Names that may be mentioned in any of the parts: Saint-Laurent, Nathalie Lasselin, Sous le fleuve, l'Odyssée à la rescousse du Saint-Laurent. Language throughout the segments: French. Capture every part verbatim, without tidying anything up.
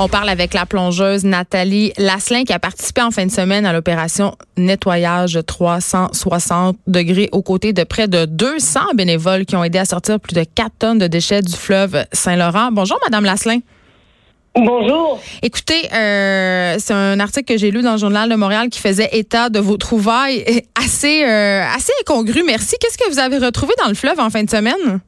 On parle avec la plongeuse Nathalie Lasselin qui a participé en fin de semaine à l'opération nettoyage trois cent soixante degrés aux côtés de près de deux cents bénévoles qui ont aidé à sortir plus de quatre tonnes de déchets du fleuve Saint-Laurent. Bonjour, Madame Lasselin. Bonjour. Écoutez, euh, c'est un article que j'ai lu dans le Journal de Montréal qui faisait état de vos trouvailles assez, euh, assez incongrues. Merci. Qu'est-ce que vous avez retrouvé dans le fleuve en fin de semaine?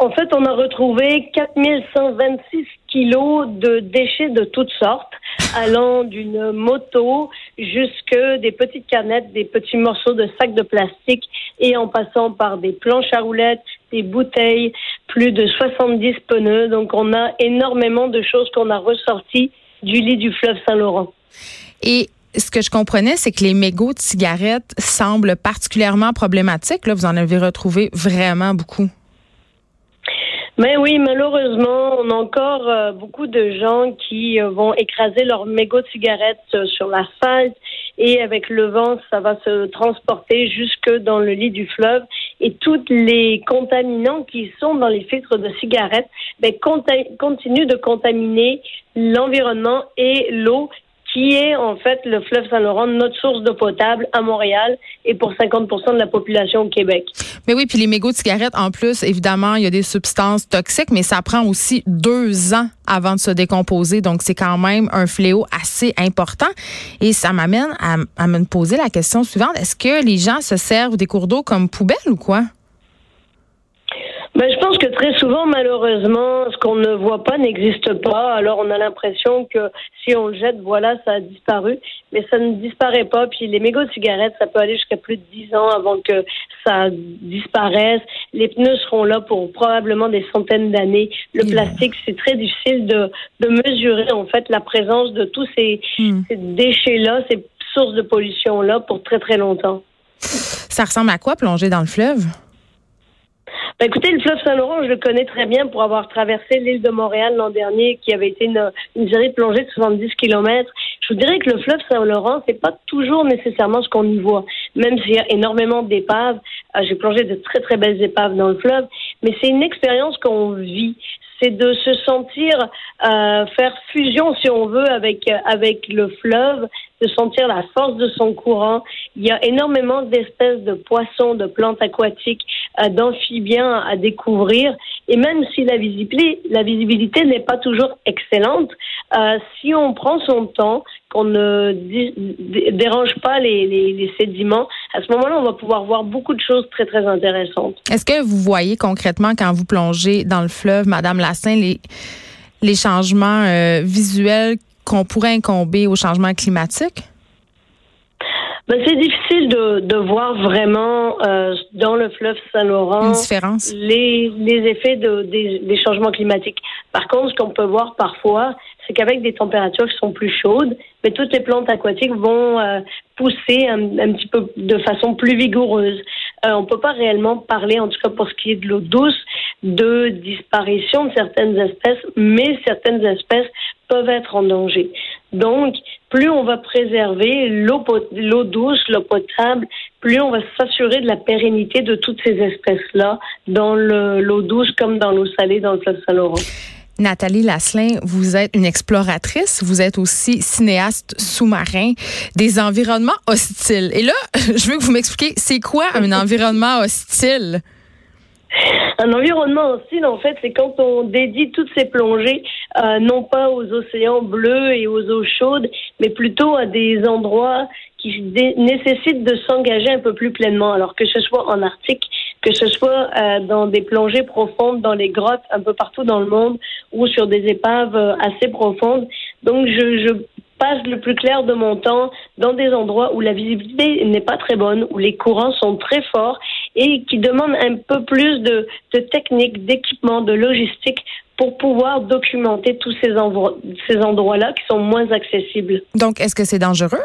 En fait, on a retrouvé quatre mille cent vingt-six kilos de déchets de toutes sortes, allant d'une moto jusque des petites canettes, des petits morceaux de sacs de plastique et en passant par des planches à roulettes, des bouteilles, plus de soixante-dix pneus. Donc, on a énormément de choses qu'on a ressorties du lit du fleuve Saint-Laurent. Et ce que je comprenais, c'est que les mégots de cigarettes semblent particulièrement problématiques. Là, vous en avez retrouvé vraiment beaucoup. Mais oui, malheureusement, on a encore euh, beaucoup de gens qui euh, vont écraser leurs mégots de cigarettes euh, sur l'asphalte et avec le vent, ça va se transporter jusque dans le lit du fleuve et tous les contaminants qui sont dans les filtres de cigarettes ben, conta- continuent de contaminer l'environnement et l'eau qui est en fait le fleuve Saint-Laurent, notre source d'eau potable à Montréal et pour cinquante pour cent de la population au Québec. Mais oui, puis les mégots de cigarettes, en plus, évidemment, il y a des substances toxiques, mais ça prend aussi deux ans avant de se décomposer. Donc, c'est quand même un fléau assez important. Et ça m'amène à, à me poser la question suivante. Est-ce que les gens se servent des cours d'eau comme poubelles ou quoi? Ben, je pense que très souvent, malheureusement, ce qu'on ne voit pas n'existe pas. Alors, on a l'impression que si on le jette, voilà, ça a disparu. Mais ça ne disparaît pas. Puis les mégots de cigarettes, ça peut aller jusqu'à plus de dix ans avant que ça disparaisse. Les pneus seront là pour probablement des centaines d'années. Le mmh. plastique, c'est très difficile de, de mesurer, en fait, la présence de tous ces, mmh. ces déchets-là, ces sources de pollution-là pour très, très longtemps. Ça ressemble à quoi, plonger dans le fleuve? Ben écoutez, le fleuve Saint-Laurent, je le connais très bien pour avoir traversé l'île de Montréal l'an dernier, qui avait été une, une série de plongées de soixante-dix kilomètres. Je vous dirais que le fleuve Saint-Laurent, c'est pas toujours nécessairement ce qu'on y voit. Même s'il y a énormément d'épaves, j'ai plongé de très très belles épaves dans le fleuve, mais c'est une expérience qu'on vit. C'est de se sentir euh, faire fusion, si on veut, avec euh, avec le fleuve, de sentir la force de son courant. Il y a énormément d'espèces de poissons, de plantes aquatiques, euh, d'amphibiens à découvrir. Et même si la visibilité, la visibilité n'est pas toujours excellente, euh, si on prend son temps, qu'on ne dé- dé- dérange pas les, les, les sédiments, à ce moment-là, on va pouvoir voir beaucoup de choses très, très intéressantes. Est-ce que vous voyez concrètement, quand vous plongez dans le fleuve, Madame Lasselin, les, les changements euh, visuels qu'on pourrait incomber au changement climatique? Ben, c'est difficile de, de voir vraiment euh, dans le fleuve Saint-Laurent les, les effets de, des, des changements climatiques. Par contre, ce qu'on peut voir parfois, c'est qu'avec des températures qui sont plus chaudes, mais toutes les plantes aquatiques vont euh, pousser un, un petit peu de façon plus vigoureuse. Euh, on ne peut pas réellement parler, en tout cas pour ce qui est de l'eau douce, de disparition de certaines espèces, mais certaines espèces peuvent être en danger. Donc, plus on va préserver l'eau, pot- l'eau douce, l'eau potable, plus on va s'assurer de la pérennité de toutes ces espèces-là dans le, l'eau douce comme dans l'eau salée dans le fleuve Saint-Laurent. Nathalie Lasselin, vous êtes une exploratrice, vous êtes aussi cinéaste sous-marin des environnements hostiles. Et là, je veux que vous m'expliquiez, c'est quoi un environnement hostile? Un environnement hostile, en fait, c'est quand on dédie toutes ces plongées, euh, non pas aux océans bleus et aux eaux chaudes, mais plutôt à des endroits qui dé- nécessitent de s'engager un peu plus pleinement, alors que ce soit en Arctique, que ce soit euh, dans des plongées profondes, dans les grottes un peu partout dans le monde ou sur des épaves euh, assez profondes. Donc, je, je passe le plus clair de mon temps dans des endroits où la visibilité n'est pas très bonne, où les courants sont très forts et qui demandent un peu plus de, de technique, d'équipement, de logistique pour pouvoir documenter tous ces, envo- ces endroits-là qui sont moins accessibles. Donc, est-ce que c'est dangereux?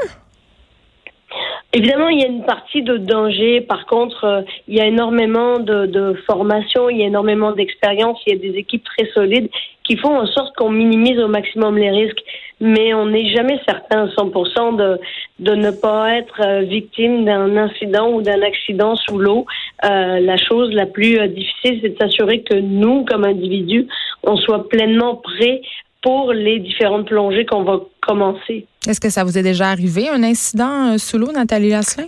Évidemment, il y a une partie de danger. Par contre, euh, il y a énormément de, de formation, il y a énormément d'expérience, il y a des équipes très solides qui font en sorte qu'on minimise au maximum les risques. Mais on n'est jamais certain à cent pour cent de, de ne pas être euh, victime d'un incident ou d'un accident sous l'eau. Euh, la chose la plus euh, difficile, c'est de s'assurer que nous, comme individus, on soit pleinement prêts pour les différentes plongées qu'on va commencer. Est-ce que ça vous est déjà arrivé, un incident sous l'eau, Nathalie Lasselin?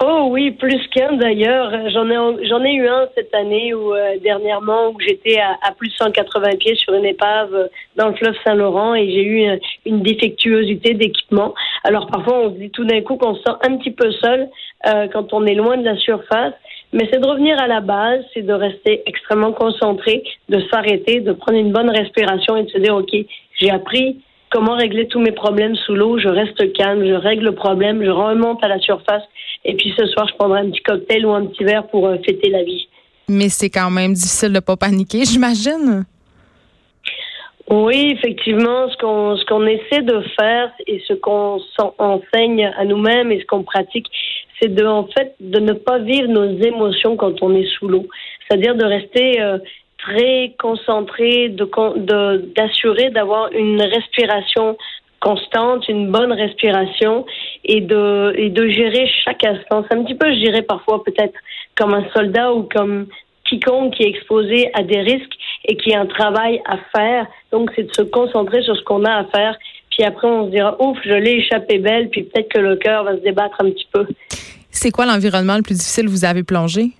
Oh oui, plus qu'un d'ailleurs. J'en ai j'en ai eu un cette année ou euh, dernièrement où j'étais à, à plus de cent quatre-vingts pieds sur une épave dans le fleuve Saint-Laurent et j'ai eu une, une défectuosité d'équipement. Alors parfois on se dit tout d'un coup qu'on se sent un petit peu seul euh, quand on est loin de la surface. Mais c'est de revenir à la base, c'est de rester extrêmement concentré, de s'arrêter, de prendre une bonne respiration et de se dire « Ok, j'ai appris comment régler tous mes problèmes sous l'eau, je reste calme, je règle le problème, je remonte à la surface et puis ce soir, je prendrai un petit cocktail ou un petit verre pour fêter la vie. » Mais c'est quand même difficile de ne pas paniquer, j'imagine. Oui, effectivement, ce qu'on ce qu'on essaie de faire et ce qu'on s'enseigne à nous-mêmes et ce qu'on pratique, c'est de en fait de ne pas vivre nos émotions quand on est sous l'eau, c'est-à-dire de rester euh, très concentré, de, de d'assurer d'avoir une respiration constante, une bonne respiration et de et de gérer chaque instant. C'est un petit peu, je dirais parfois peut-être comme un soldat ou comme quiconque qui est exposé à des risques et qui a un travail à faire. Donc c'est de se concentrer sur ce qu'on a à faire. Puis après, on se dira « Ouf, je l'ai échappé belle », puis peut-être que le cœur va se débattre un petit peu. C'est quoi l'environnement le plus difficile que vous avez plongé?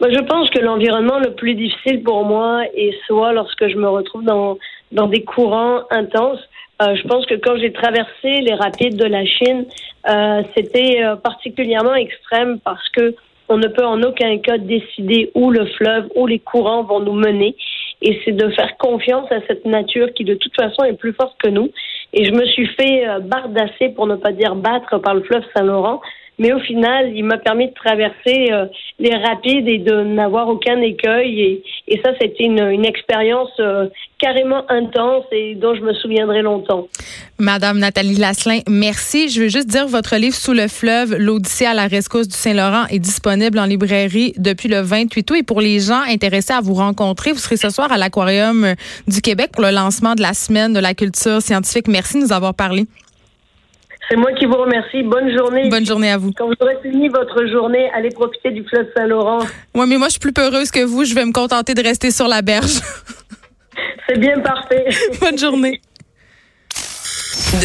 Moi, je pense que l'environnement le plus difficile pour moi est soit lorsque je me retrouve dans, dans des courants intenses. Euh, je pense que quand j'ai traversé les rapides de la Chine, euh, c'était euh, particulièrement extrême parce que on ne peut en aucun cas décider où le fleuve, où les courants vont nous mener. Et c'est de faire confiance à cette nature qui, de toute façon, est plus forte que nous. Et je me suis fait bardasser, pour ne pas dire battre, par le fleuve Saint-Laurent. Mais au final, il m'a permis de traverser euh, les rapides et de n'avoir aucun écueil. Et, et ça, c'était une, une expérience euh, carrément intense et dont je me souviendrai longtemps. Madame Nathalie Lasselin, merci. Je veux juste dire, votre livre Sous le fleuve, l'Odyssée à la rescousse du Saint-Laurent est disponible en librairie depuis le vingt-huit août. Et pour les gens intéressés à vous rencontrer, vous serez ce soir à l'Aquarium du Québec pour le lancement de la Semaine de la culture scientifique. Merci de nous avoir parlé. C'est moi qui vous remercie. Bonne journée. Bonne journée à vous. Quand vous aurez fini votre journée, allez profiter du fleuve Saint-Laurent. Oui, mais moi, je suis plus peureuse que vous. Je vais me contenter de rester sur la berge. C'est bien parfait. Bonne journée.